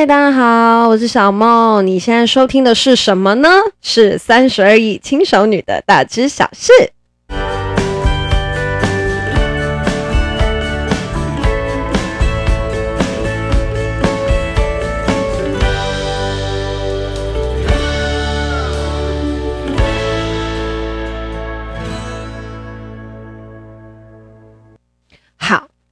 嗨，大家好，我是小梦，你现在收听的是什么呢？是30而已轻熟女的大知小事。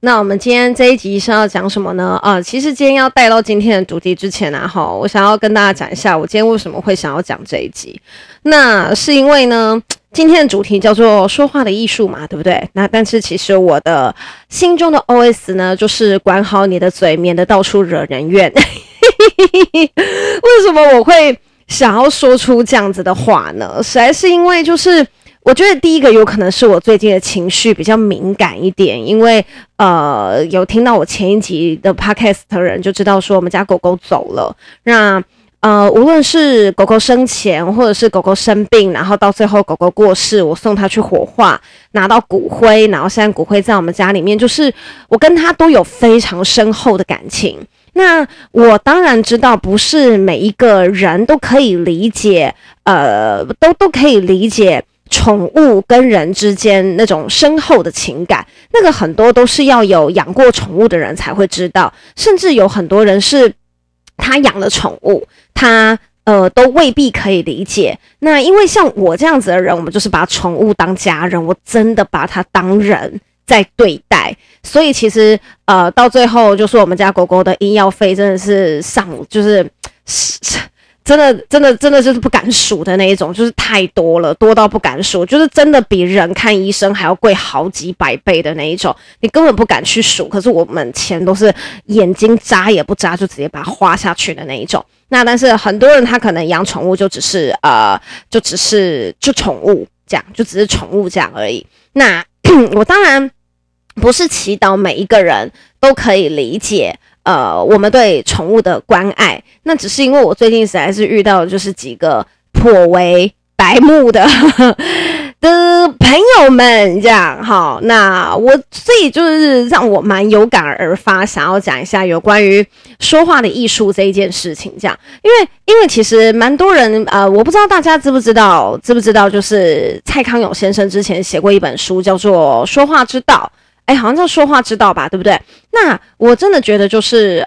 那我们今天这一集是要讲什么呢？其实今天要带到今天的主题之前啊，我想要跟大家讲一下，我今天为什么会想要讲这一集。那是因为呢，今天的主题叫做说话的艺术嘛，对不对？那但是其实我的心中的 OS 呢，就是管好你的嘴，免得到处惹人怨。为什么我会想要说出这样子的话呢？实在是因为就是。我觉得第一个有可能是我最近的情绪比较敏感一点，因为有听到我前一集的 podcast 的人就知道说我们家狗狗走了，那无论是狗狗生前或者是狗狗生病，然后到最后狗狗过世，我送它去火化，拿到骨灰，然后现在骨灰在我们家里面，就是我跟它都有非常深厚的感情。那我当然知道不是每一个人都可以理解，都可以理解宠物跟人之间那种深厚的情感，那个很多都是要有养过宠物的人才会知道，甚至有很多人是他养了宠物，他都未必可以理解。那因为像我这样子的人，我们就是把宠物当家人，我真的把它当人在对待，所以其实到最后就是我们家狗狗的医药费真的是真的就是不敢数的那一种，就是太多了，多到不敢数，就是真的比人看医生还要贵好几百倍的那一种，你根本不敢去数。可是我们钱都是眼睛眨也不眨就直接把它花下去的那一种。那但是很多人他可能养宠物就只是宠物这样，就只是宠物这样而已。那我当然不是祈祷每一个人都可以理解。我们对宠物的关爱，那只是因为我最近实在是遇到就是几个颇为白目的朋友们这样，好，那我所以就是让我蛮有感而发，想要讲一下有关于说话的艺术这一件事情这样，因为其实蛮多人我不知道大家知不知道就是蔡康永先生之前写过一本书叫做《说话之道》。好像叫说话之道吧，对不对？那我真的觉得就是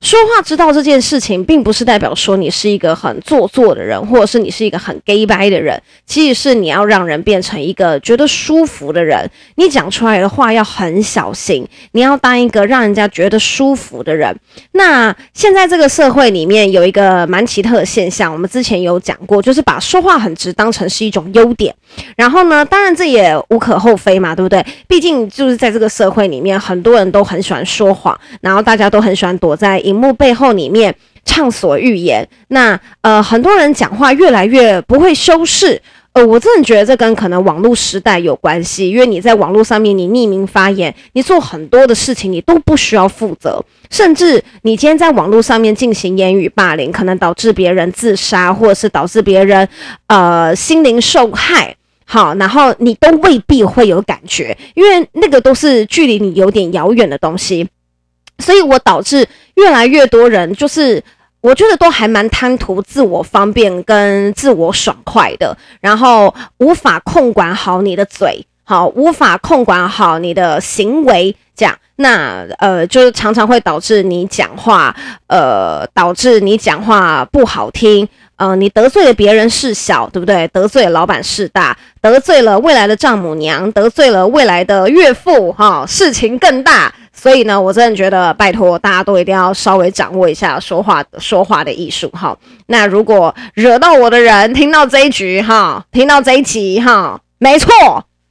说话之道这件事情并不是代表说你是一个很做作的人，或者是你是一个很 gay bye 的人，其实是你要让人变成一个觉得舒服的人，你讲出来的话要很小心，你要当一个让人家觉得舒服的人。那现在这个社会里面有一个蛮奇特的现象，我们之前有讲过，就是把说话很直当成是一种优点，然后呢当然这也无可厚非嘛，对不对？毕竟就是在这个社会里面，很多人都很喜欢说谎，然后大家都很喜欢躲在荧幕背后里面畅所欲言。那很多人讲话越来越不会修饰。我真的觉得这跟可能网络时代有关系，因为你在网络上面你匿名发言，你做很多的事情你都不需要负责，甚至你今天在网络上面进行言语霸凌，可能导致别人自杀，或者是导致别人心灵受害。好，然后你都未必会有感觉，因为那个都是距离你有点遥远的东西，所以我导致越来越多人就是我觉得都还蛮贪图自我方便跟自我爽快的，然后无法控管好你的嘴，好，无法控管好你的行为这样。那就是常常会导致你讲话不好听，你得罪了别人事小，对不对？得罪了老板事大，得罪了未来的丈母娘，得罪了未来的岳父，事情更大。所以呢，我真的觉得拜托大家都一定要稍微掌握一下说话的艺术哈。那如果惹到我的人听到这一集哈，没错，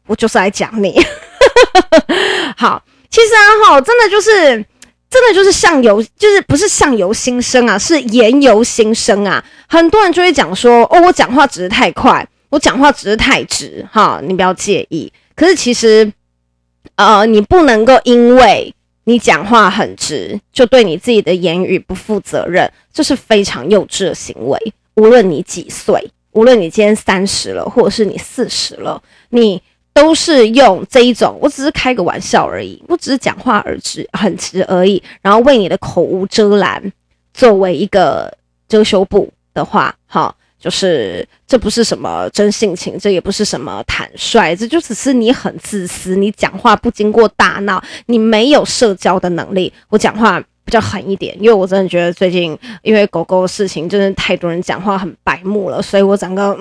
我就是来讲你。好，其实真的就是不是相由心生啊，是言由心生啊。很多人就会讲说，我讲话只是太快，我讲话只是太直，哈，你不要介意。可是其实，你不能够因为你讲话很直，就对你自己的言语不负责任，这是非常幼稚的行为。无论你几岁，无论你今天30了，或者是你40了，你都是用这一种，我只是开个玩笑而已，我只是讲话很直而已，然后为你的口无遮拦，作为一个遮羞布的话，好，就是这不是什么真性情，这也不是什么坦率，这就只是你很自私，你讲话不经过大脑，你没有社交的能力。我讲话比较狠一点，因为我真的觉得最近因为狗狗的事情，真的太多人讲话很白目了，所以我整个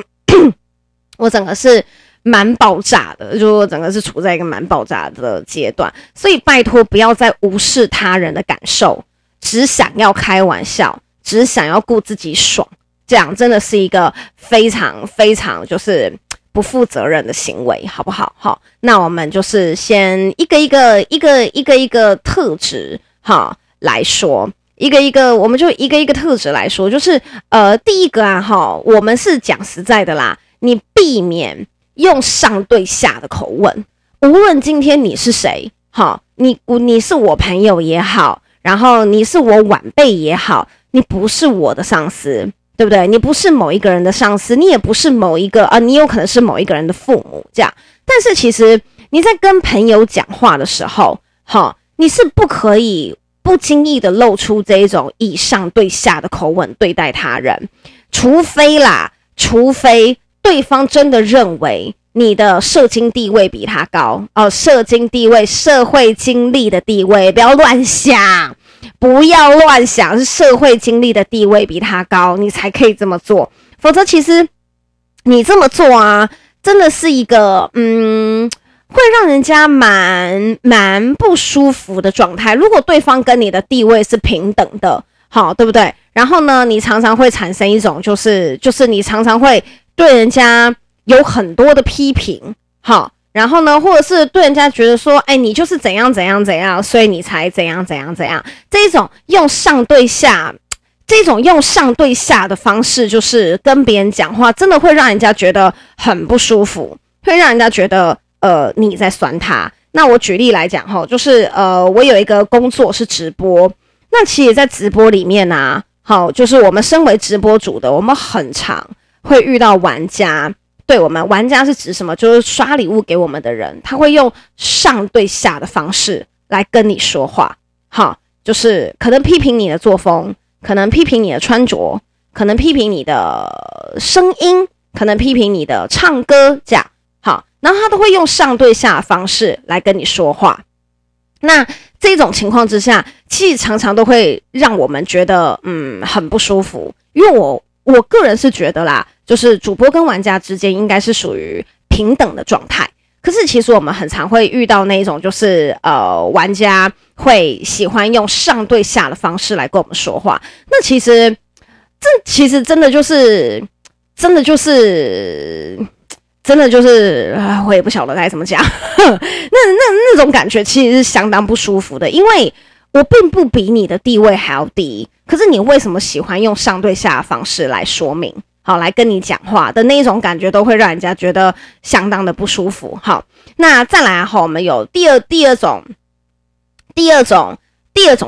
是蛮爆炸的，就我整个是处在一个蛮爆炸的阶段。所以拜托不要再无视他人的感受，只想要开玩笑，只想要顾自己爽，这样真的是一个非常非常就是不负责任的行为，好不好？好，那我们就是先一个特质哈来说，我们就一个特质来说，就是第一个啊哈，我们是讲实在的啦，你避免用上对下的口吻，无论今天你是谁哈，你是我朋友也好，然后你是我晚辈也好，你不是我的上司，对不对？你不是某一个人的上司，你也不是某一个你有可能是某一个人的父母这样。但是其实你在跟朋友讲话的时候，哈，你是不可以不经意的露出这种以上对下的口吻对待他人，除非对方真的认为你的社经地位比他高哦，社经地位、社会经历的地位，不要乱想。不要乱想，是社会经历的地位比他高，你才可以这么做。否则，其实你这么做啊，真的是一个会让人家蛮不舒服的状态。如果对方跟你的地位是平等的，好，对不对？然后呢，你常常会产生一种就是你常常会对人家有很多的批评，好。然后呢，或者是对人家觉得说，哎，你就是怎样怎样怎样，所以你才怎样怎样怎样。这种用上对下的方式，就是跟别人讲话，真的会让人家觉得很不舒服，会让人家觉得你在酸他。那我举例来讲齁，就是我有一个工作是直播，那其实在直播里面啊，齁，就是我们身为直播主的，我们很常会遇到玩家。对我们玩家是指什么？就是刷礼物给我们的人，他会用上对下的方式来跟你说话，哈，就是可能批评你的作风，可能批评你的穿着，可能批评你的声音，可能批评你的唱歌，这样，好，然后他都会用上对下的方式来跟你说话。那这种情况之下，其实常常都会让我们觉得很不舒服，因为我个人是觉得啦，就是主播跟玩家之间应该是属于平等的状态。可是其实我们很常会遇到那一种，就是玩家会喜欢用上对下的方式来跟我们说话。那其实真的就是我也不晓得该怎么讲。那种感觉其实是相当不舒服的，因为我并不比你的地位还要低，可是你为什么喜欢用上对下的方式来说明，好，来跟你讲话的那一种感觉，都会让人家觉得相当的不舒服。好，那再来我们有第二种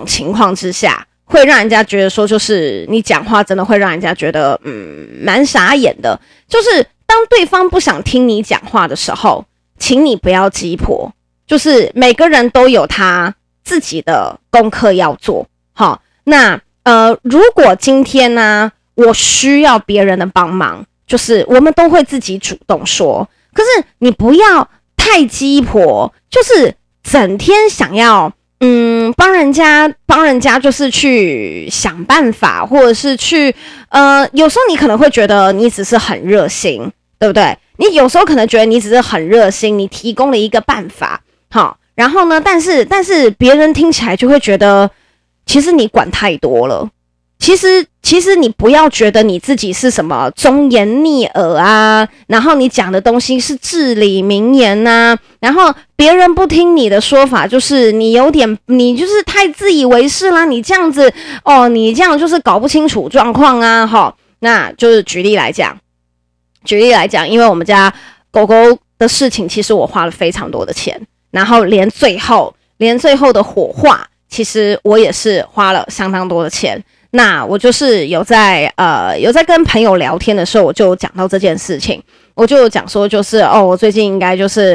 情况之下，会让人家觉得说，就是你讲话真的会让人家觉得蛮傻眼的，就是当对方不想听你讲话的时候，请你不要急迫，就是每个人都有他自己的功课要做，好，那如果今天呢，我需要别人的帮忙，就是我们都会自己主动说，可是你不要太鸡婆，就是整天想要帮人家就是去想办法，或者是去有时候你可能会觉得你只是很热心，对不对？你有时候可能觉得你只是很热心，你提供了一个办法，好。然后呢？但是别人听起来就会觉得，其实你管太多了。其实你不要觉得你自己是什么忠言逆耳啊，然后你讲的东西是至理名言啊，然后别人不听你的说法，就是你就是太自以为是啦。你这样子哦，你这样就是搞不清楚状况啊，哈。那就是举例来讲，因为我们家狗狗的事情，其实我花了非常多的钱。然后连最后的火化，其实我也是花了相当多的钱。那我就是有在跟朋友聊天的时候，我就讲到这件事情，我就讲说，就是我最近应该就是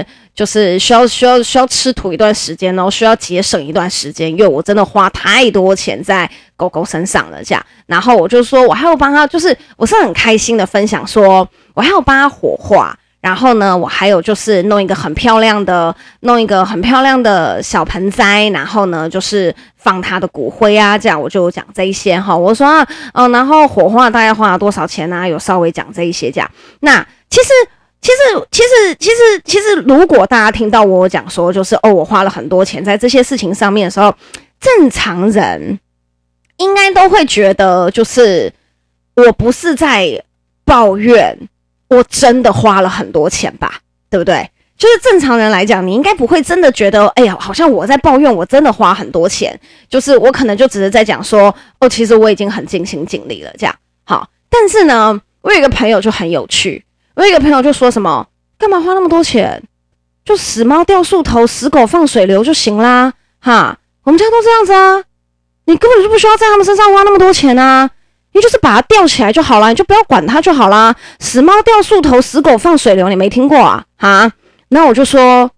需要吃土一段时间，然后需要节省一段时间，因为我真的花太多钱在狗狗身上了这样。然后我就说我还有帮他，就是我是很开心的分享说我还有帮他火化，然后呢我还有就是弄一个很漂亮的小盆栽，然后呢就是放他的骨灰啊，这样我就讲这一些齁。我说然后火化大概花了多少钱啊，有稍微讲这一些这样。那其实如果大家听到我讲说就是我花了很多钱在这些事情上面的时候，正常人应该都会觉得就是我不是在抱怨我真的花了很多钱吧，对不对？就是正常人来讲，你应该不会真的觉得哎呀好像我在抱怨我真的花很多钱，就是我可能就只是在讲说其实我已经很尽心尽力了这样。好，但是呢我有一个朋友就很有趣，我有一个朋友就说什么干嘛花那么多钱，就死猫掉树头死狗放水流就行啦哈，我们家都这样子啊，你根本就不需要在他们身上花那么多钱啊，你就是把它吊起来就好啦，你就不要管它就好啦，死猫掉树头死狗放水流你没听过啊哈。那我就说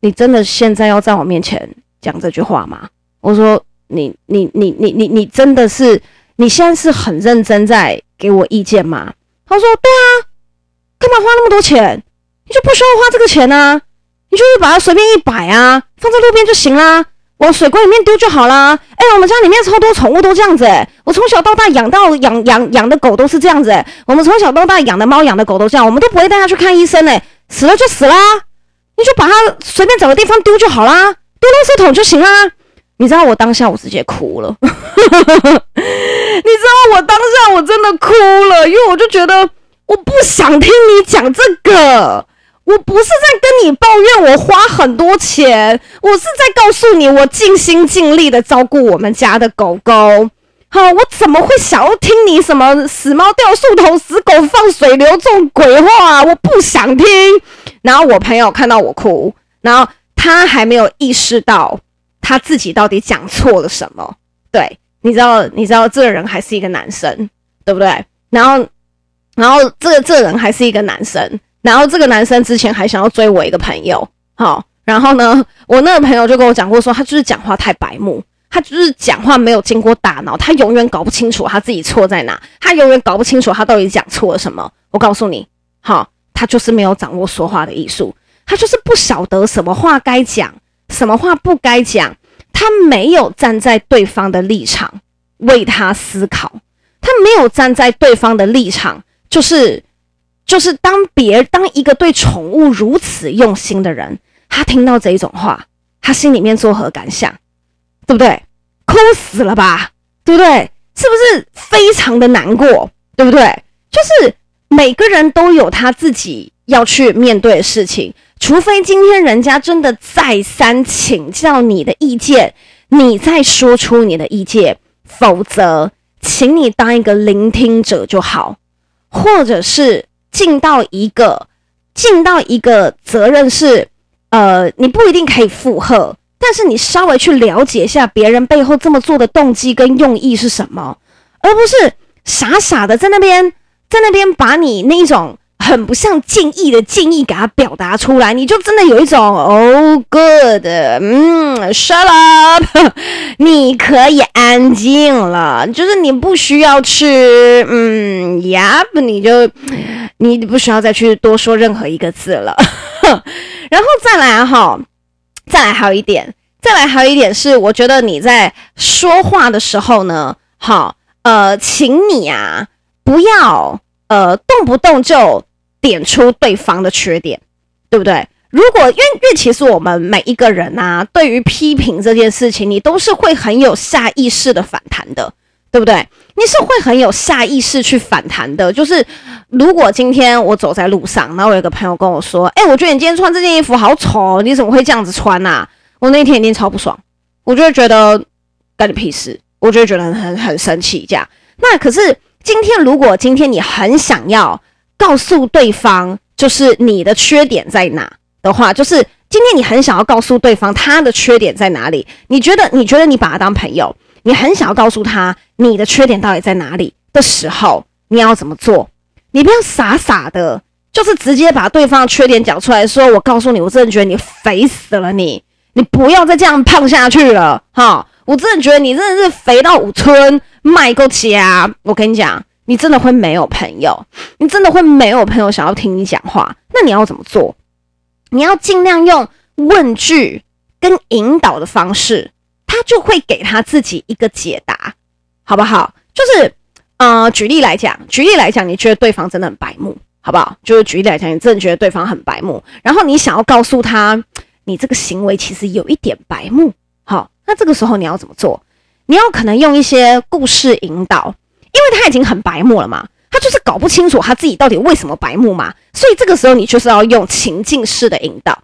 你真的现在要在我面前讲这句话吗？我说你真的是你现在是很认真在给我意见吗？他说对啊，干嘛花那么多钱，你就不需要花这个钱啊，你就是把它随便一摆啊，放在路边就行啦，往水沟里面丢就好啦。我们家里面超多宠物都这样子我从小到大养的狗都是这样子我们从小到大养的猫养的狗都这样，我们都不会带它去看医生死了就死啦，你就把它随便找个地方丢就好啦，丢垃圾桶就行啦。你知道我当下我直接哭了你知道我当下我真的哭了，因为我就觉得我不想听你讲这个，我不是在跟你抱怨我花很多钱，我是在告诉你我尽心尽力的照顾我们家的狗狗。好，我怎么会想要听你什么死猫掉树头死狗放水流这种鬼话啊，我不想听。然后我朋友看到我哭，然后他还没有意识到他自己到底讲错了什么。对，你知道这个人还是一个男生，对不对？然后这个人还是一个男生，然后这个男生之前还想要追我一个朋友，好，然后呢，我那个朋友就跟我讲过说，他就是讲话太白目，他就是讲话没有经过大脑，他永远搞不清楚他自己错在哪，他永远搞不清楚他到底讲错了什么。我告诉你，好，他就是没有掌握说话的艺术，他就是不晓得什么话该讲，什么话不该讲，他没有站在对方的立场为他思考，他没有站在对方的立场。就是当一个对宠物如此用心的人，他听到这一种话，他心里面作何感想，对不对？抠死了吧，对不对？是不是非常的难过，对不对？就是每个人都有他自己要去面对的事情，除非今天人家真的再三请教你的意见，你再说出你的意见，否则请你当一个聆听者就好，或者是尽到一个责任是，你不一定可以附和，但是你稍微去了解一下别人背后这么做的动机跟用意是什么，而不是傻傻的在那边把你那种很不像建议的建议给它表达出来，你就真的有一种good， shut up 你可以安静了，就是你不需要去你不需要再去多说任何一个字了然后再来还有一点是，我觉得你在说话的时候呢，请你啊不要动不动就点出对方的缺点，对不对？如果因为其实我们每一个人啊，对于批评这件事情，你都是会很有下意识的反弹的，对不对？你是会很有下意识去反弹的。就是如果今天我走在路上，然后我有一个朋友跟我说，我觉得你今天穿这件衣服好丑，你怎么会这样子穿啊？我那天一定超不爽，我就会觉得干你屁事，我就会觉得很生气这样。那可是如果今天你很想要告诉对方就是你的缺点在哪的话，就是今天你很想要告诉对方他的缺点在哪里，你觉得你把他当朋友，你很想要告诉他你的缺点到底在哪里的时候，你要怎么做？你不要傻傻的就是直接把对方的缺点讲出来，说我告诉你，我真的觉得你肥死了，你不要再这样胖下去了，我真的觉得你真的是肥到五村卖够起啊！我跟你讲，你真的会没有朋友，你真的会没有朋友想要听你讲话。那你要怎么做？你要尽量用问句跟引导的方式，他就会给他自己一个解答，好不好？就是举例来讲，你觉得对方真的很白目，好不好？就是举例来讲，你真的觉得对方很白目，然后你想要告诉他，你这个行为其实有一点白目。好，那这个时候你要怎么做？你要可能用一些故事引导，因为他已经很白目了嘛，他就是搞不清楚他自己到底为什么白目嘛，所以这个时候你就是要用情境式的引导，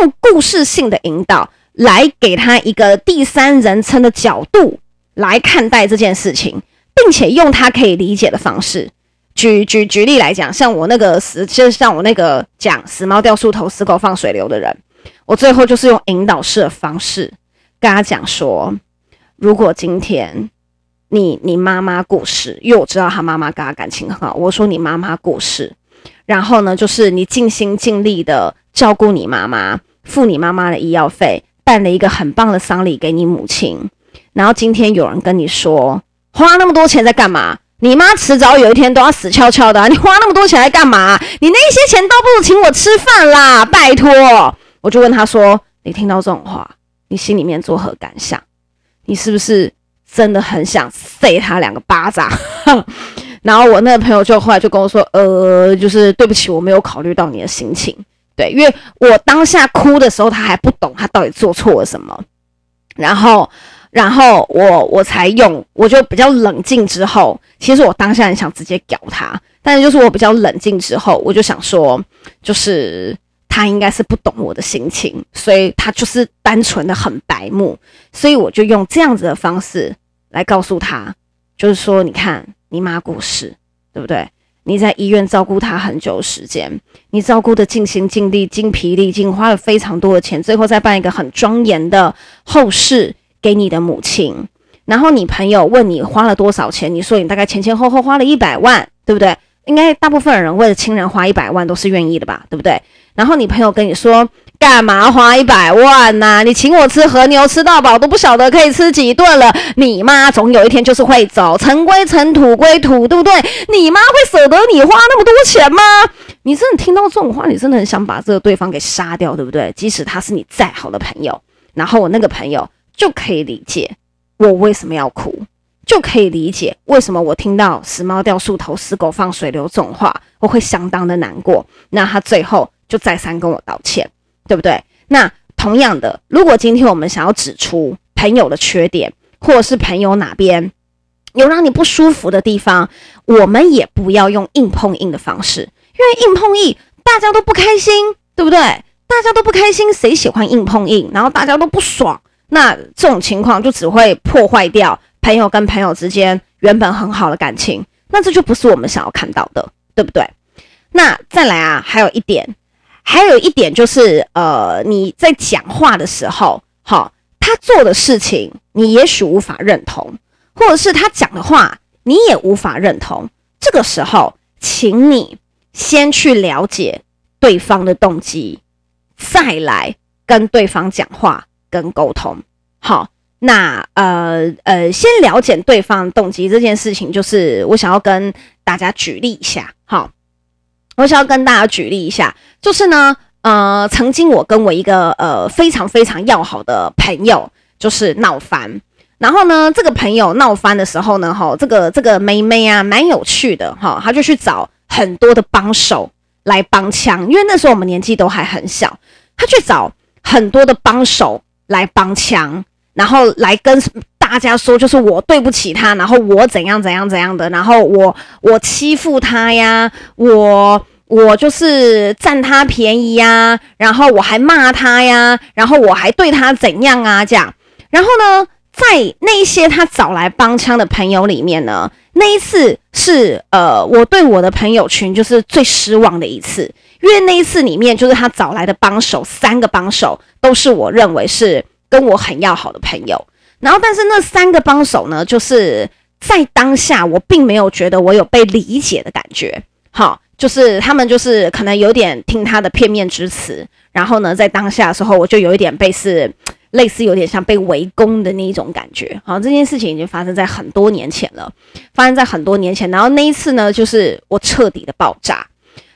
用故事性的引导来给他一个第三人称的角度来看待这件事情，并且用他可以理解的方式。举例来讲，像我那个讲死猫掉树头，死狗放水流的人，我最后就是用引导式的方式。跟他讲说，如果今天你妈妈过世，因为我知道他妈妈跟他感情很好，我说你妈妈过世，然后呢，就是你尽心尽力的照顾你妈妈，付你妈妈的医药费，办了一个很棒的丧礼给你母亲。然后今天有人跟你说，花那么多钱在干嘛？你妈迟早有一天都要死翘翘的啊，你花那么多钱在干嘛？你那些钱倒不如请我吃饭啦，拜托！我就问他说，你听到这种话，你心里面作何感想？你是不是真的很想塞他两个巴掌？然后我那个朋友就后来就跟我说，就是对不起，我没有考虑到你的心情。对，因为我当下哭的时候，他还不懂他到底做错了什么。然后我才用，我就比较冷静之后，其实我当下很想直接屌他，但是就是我比较冷静之后，我就想说，就是。他应该是不懂我的心情，所以他就是单纯的很白目，所以我就用这样子的方式来告诉他，就是说，你看你妈过世，对不对？你在医院照顾他很久的时间，你照顾的尽心尽力、精疲力尽，花了非常多的钱，最后再办一个很庄严的后事给你的母亲。然后你朋友问你花了多少钱，你说你大概前后后花了100万，对不对？应该大部分人为了亲人花100万都是愿意的吧，对不对？然后你朋友跟你说，干嘛花100万啊，你请我吃和牛吃到饱都不晓得可以吃几顿了，你妈总有一天就是会走，尘归尘，土归土，对不对？你妈会舍得你花那么多钱吗？你真的听到这种话，你真的很想把这个对方给杀掉，对不对？即使他是你再好的朋友。然后我那个朋友就可以理解我为什么要哭，就可以理解为什么我听到死猫掉树头，死狗放水流这种话，我会相当的难过。那他最后就再三跟我道歉，对不对？那同样的，如果今天我们想要指出朋友的缺点，或者是朋友哪边有让你不舒服的地方，我们也不要用硬碰硬的方式，因为硬碰硬大家都不开心，对不对？大家都不开心，谁喜欢硬碰硬？然后大家都不爽，那这种情况就只会破坏掉朋友跟朋友之间原本很好的感情，那这就不是我们想要看到的，对不对？那再来啊，还有一点就是，你在讲话的时候，他做的事情你也许无法认同，或者是他讲的话你也无法认同，这个时候，请你先去了解对方的动机，再来跟对方讲话跟沟通，好。那先了解对方动机这件事情，就是我想要跟大家举例一下，好，我想要跟大家举例一下，就是呢，曾经我跟我一个非常非常要好的朋友就是闹翻，然后呢，这个朋友闹翻的时候呢，这个妹妹啊，蛮有趣的哈，她就去找很多的帮手来帮腔，因为那时候我们年纪都还很小，她去找很多的帮手来帮腔。然后来跟大家说，就是我对不起他，然后我怎样怎样怎样的，然后我欺负他呀，我就是占他便宜呀，然后我还骂他呀，然后我还对他怎样啊这样。然后呢，在那些他找来帮腔的朋友里面呢，那一次是我对我的朋友群就是最失望的一次，因为那一次里面就是他找来的帮手3个帮手都是我认为是。跟我很要好的朋友，然后但是那3个帮手呢，就是在当下我并没有觉得我有被理解的感觉，好，就是他们就是可能有点听他的片面之词，然后呢在当下的时候我就有一点被是类似有点像被围攻的那一种感觉。好，这件事情已经发生在很多年前了，然后那一次呢就是我彻底的爆炸，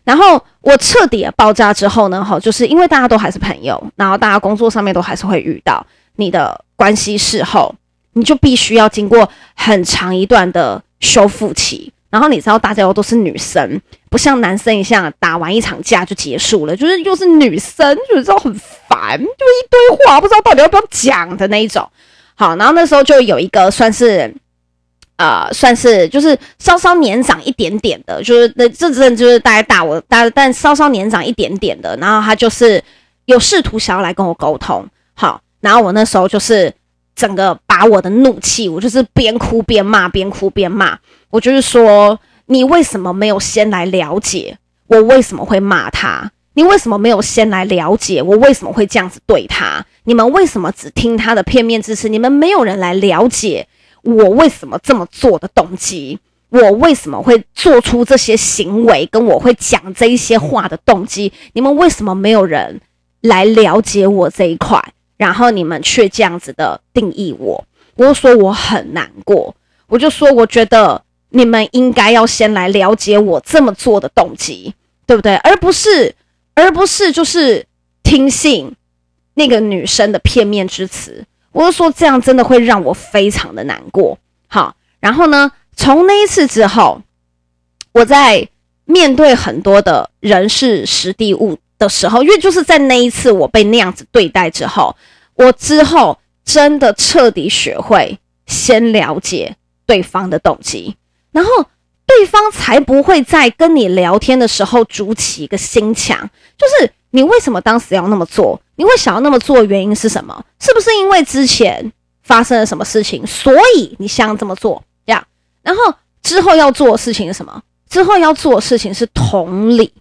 然后我彻底的爆炸之后呢，就是因为大家都还是朋友，然后大家工作上面都还是会遇到，你的关系事后你就必须要经过很长一段的修复期，然后你知道大家都是女生，不像男生一样打完一场架就结束了，就是又是女生，就是知道很烦，就一堆话不知道到底要不要讲的那一种。好，然后那时候就有一个算是就是稍稍年长一点点的，就是这阵就是大概大我大但稍稍年长一点点的，然后他就是有试图想要来跟我沟通。好，然后我那时候就是整个把我的怒气，我就是边哭边骂，我就是说，你为什么没有先来了解我为什么会骂他？你为什么没有先来了解我为什么会这样子对他？你们为什么只听他的片面之词？你们没有人来了解我为什么这么做的动机，我为什么会做出这些行为，跟我会讲这一些话的动机？你们为什么没有人来了解我这一块？然后你们却这样子的定义我，我就说我很难过，我就说我觉得你们应该要先来了解我这么做的动机，对不对？而不是就是听信那个女生的片面之词，我就说这样真的会让我非常的难过。好，然后呢，从那一次之后，我在面对很多的人事实地物的时候，因为就是在那一次我被那样子对待之后，我之后真的彻底学会先了解对方的动机，然后对方才不会在跟你聊天的时候筑起一个心墙，就是你为什么当时要那么做，你会想要那么做的原因是什么？是不是因为之前发生了什么事情，所以你想这么做这样？然后之后要做的事情是什么？之后要做的事情是同理，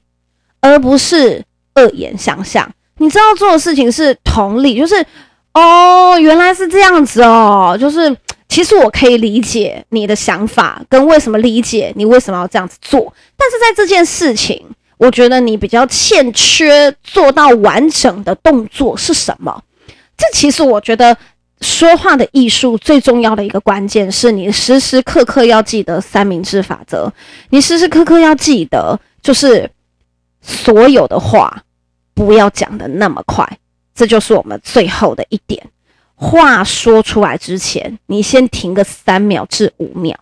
而不是恶言相向。你知道做的事情是同理，就是哦，原来是这样子哦，就是其实我可以理解你的想法，跟为什么理解你为什么要这样子做，但是在这件事情，我觉得你比较欠缺做到完整的动作是什么？这其实我觉得说话的艺术最重要的一个关键是你时时刻刻要记得三明治法则，你时时刻刻要记得就是所有的话不要讲得那么快，这就是我们最后的一点。话说出来之前，你先停个3秒至5秒，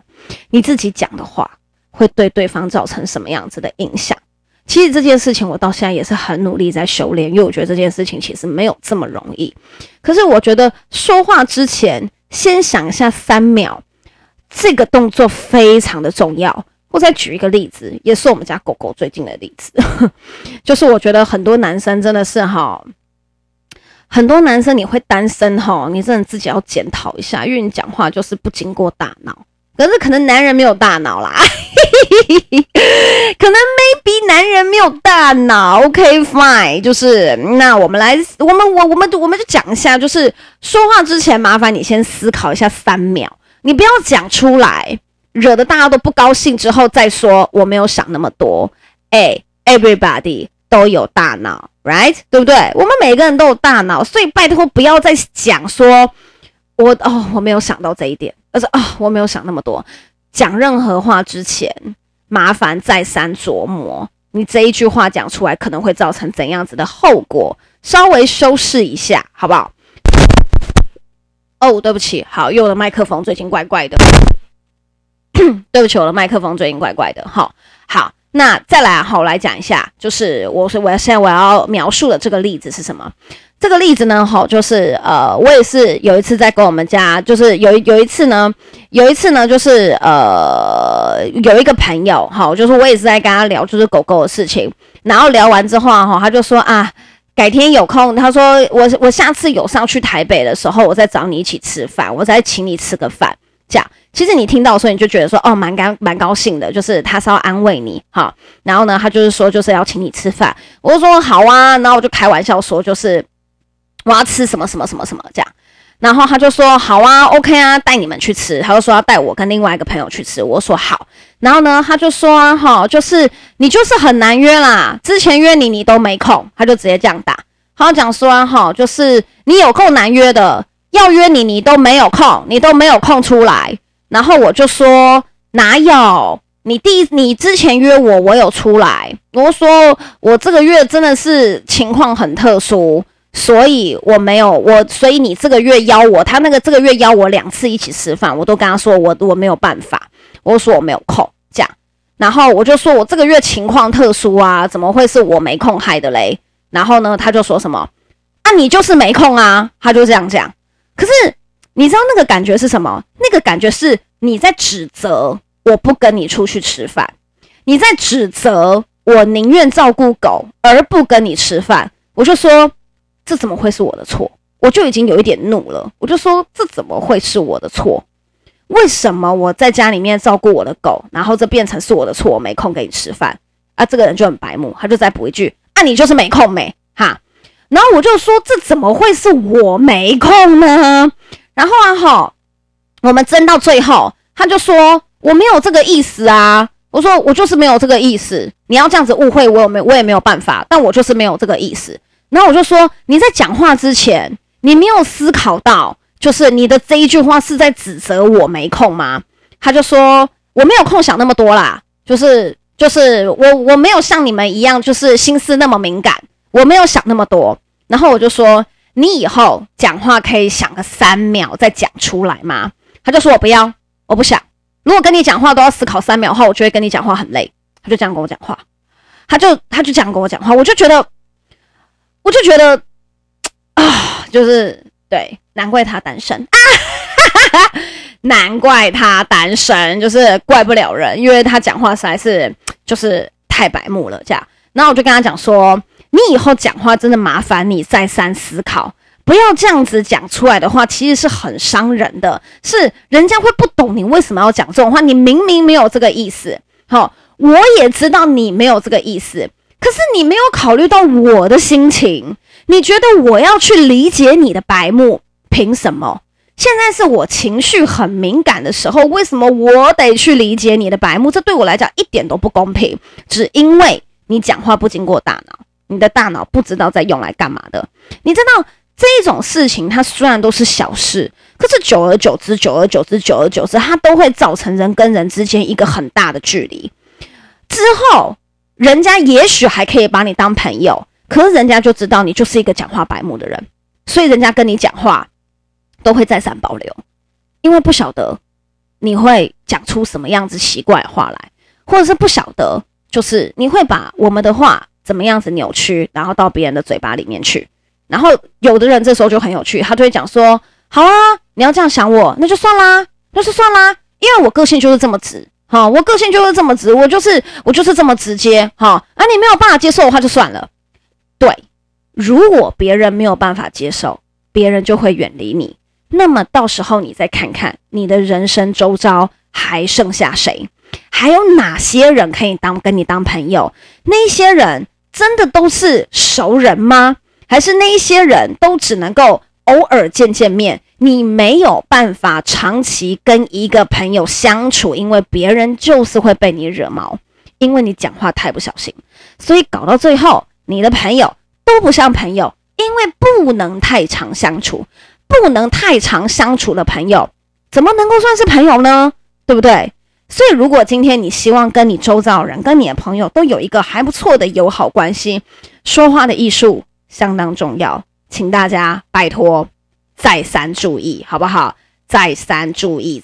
你自己讲的话会对对方造成什么样子的影响？其实这件事情我到现在也是很努力在修炼，因为我觉得这件事情其实没有这么容易。可是我觉得说话之前先想一下3秒，这个动作非常的重要。我再举一个例子，也是我们家狗狗最近的例子，就是我觉得很多男生真的是很多男生你会单身你真的自己要检讨一下，因为你讲话就是不经过大脑。可是可能男人没有大脑啦，可能 maybe 男人没有大脑 ，OK fine， 就是那我们就讲一下，就是说话之前麻烦你先思考一下3秒，你不要讲出来。惹得大家都不高兴之后再说我没有想那么多。everybody 都有大脑 ，right？ 对不对？我们每个人都有大脑，所以拜托不要再讲说我没有想到这一点，而是我没有想那么多。讲任何话之前，麻烦再三琢磨，你这一句话讲出来可能会造成怎样子的后果，稍微修饰一下，好不好？对不起，我的麦克风最近怪怪的。对不起，我的麦克风最近怪怪的。好，那再来我来讲一下，就是我现在要描述的这个例子是什么？这个例子呢，就是我也是有一次在跟我们家，就是有一次呢，就是有一个朋友，就是我也是在跟他聊就是狗狗的事情，然后聊完之后他就说改天有空，他说我下次有上去台北的时候，我再找你一起吃饭，我再请你吃个饭。这样，其实你听到的时候，你就觉得说，蛮高兴的，就是他是要安慰你，然后呢，他就是说，就是要请你吃饭，我就说好啊，然后我就开玩笑说，就是我要吃什么什么什么什么这样，然后他就说好啊 OK 啊，带你们去吃。他就说要带我跟另外一个朋友去吃，我说好。然后呢他就说啊齁，就是你就是很难约啦，之前约你都没空，他就直接这样打。他就讲说啊齁，就是你有够难约的，要约你都没有空，你都没有空出来。然后我就说哪有，你之前约我，我有出来。我说我这个月真的是情况很特殊，所以我没有我，所以你这个月邀我，他那个这个月邀我2次一起吃饭，我都跟他说我没有办法，我说我没有空这样。然后我就说我这个月情况特殊啊，怎么会是我没空害的嘞？然后呢，他就说什么啊，你就是没空啊，他就这样讲。可是你知道那个感觉是什么？那个感觉是你在指责我不跟你出去吃饭，你在指责我宁愿照顾狗而不跟你吃饭。我就说这怎么会是我的错？我就已经有一点怒了，我就说这怎么会是我的错？为什么我在家里面照顾我的狗，然后这变成是我的错，我没空给你吃饭啊？这个人就很白目，他就再补一句啊，你就是没空没哈。然后我就说这怎么会是我没空呢？然后啊吼，我们争到最后，他就说我没有这个意思啊。我说我就是没有这个意思，你要这样子误会我也没有办法，但我就是没有这个意思。然后我就说你在讲话之前你没有思考到，就是你的这一句话是在指责我没空吗？他就说我没有空想那么多啦，就是我没有像你们一样就是心思那么敏感，我没有想那么多。然后我就说你以后讲话可以想个3秒再讲出来吗？他就说我不要，我不想，如果跟你讲话都要思考3秒后，我就会跟你讲话很累。他就这样跟我讲话，他就这样跟我讲话，我就觉得啊，就是对，难怪他单身啊，哈哈，难怪他单身，就是怪不了人，因为他讲话实在是就是太白目了这样。然后我就跟他讲说，你以后讲话真的麻烦你再三思考，不要这样子讲出来的话，其实是很伤人的，是人家会不懂你为什么要讲这种话，你明明没有这个意思，齁，我也知道你没有这个意思。可是你没有考虑到我的心情，你觉得我要去理解你的白目？凭什么？现在是我情绪很敏感的时候，为什么我得去理解你的白目？这对我来讲一点都不公平，只因为你讲话不经过大脑，你的大脑不知道在用来干嘛的。你知道这种事情它虽然都是小事，可是久而久之它都会造成人跟人之间一个很大的距离。之后人家也许还可以把你当朋友，可是人家就知道你就是一个讲话白目的人，所以人家跟你讲话都会再三保留，因为不晓得你会讲出什么样子奇怪的话来，或者是不晓得就是你会把我们的话怎么样子扭曲，然后到别人的嘴巴里面去。然后有的人这时候就很有趣，他就会讲说好啊，你要这样想我，那就算啦，因为我个性就是这么直。好，我个性就是这么直，我就是这么直接。好啊，你没有办法接受的话就算了。对，如果别人没有办法接受，别人就会远离你。那么到时候你再看看你的人生周遭还剩下谁，还有哪些人可以跟你当朋友？那些人真的都是熟人吗？还是那些人都只能够偶尔见面？你没有办法长期跟一个朋友相处，因为别人就是会被你惹毛，因为你讲话太不小心，所以搞到最后你的朋友都不像朋友，因为不能太常相处，不能太常相处的朋友怎么能够算是朋友呢？对不对？所以如果今天你希望跟你周遭人跟你的朋友都有一个还不错的友好关系，说话的艺术相当重要，请大家拜托再三注意，好不好？再三注意，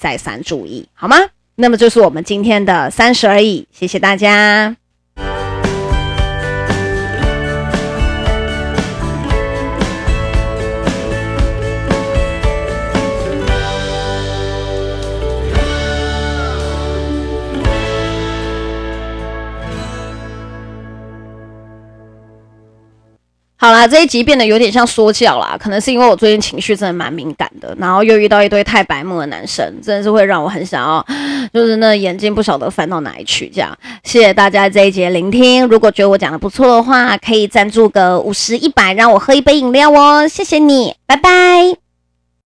好吗？那么就是我们今天的30而已，谢谢大家。好啦，这一集变得有点像说教啦，可能是因为我最近情绪真的蛮敏感的，然后又遇到一堆太白目的男生，真的是会让我很想要，就是那眼睛不晓得翻到哪里去这样。谢谢大家这一集聆听，如果觉得我讲的不错的话，可以赞助个50、100让我喝一杯饮料哦，谢谢你，拜拜。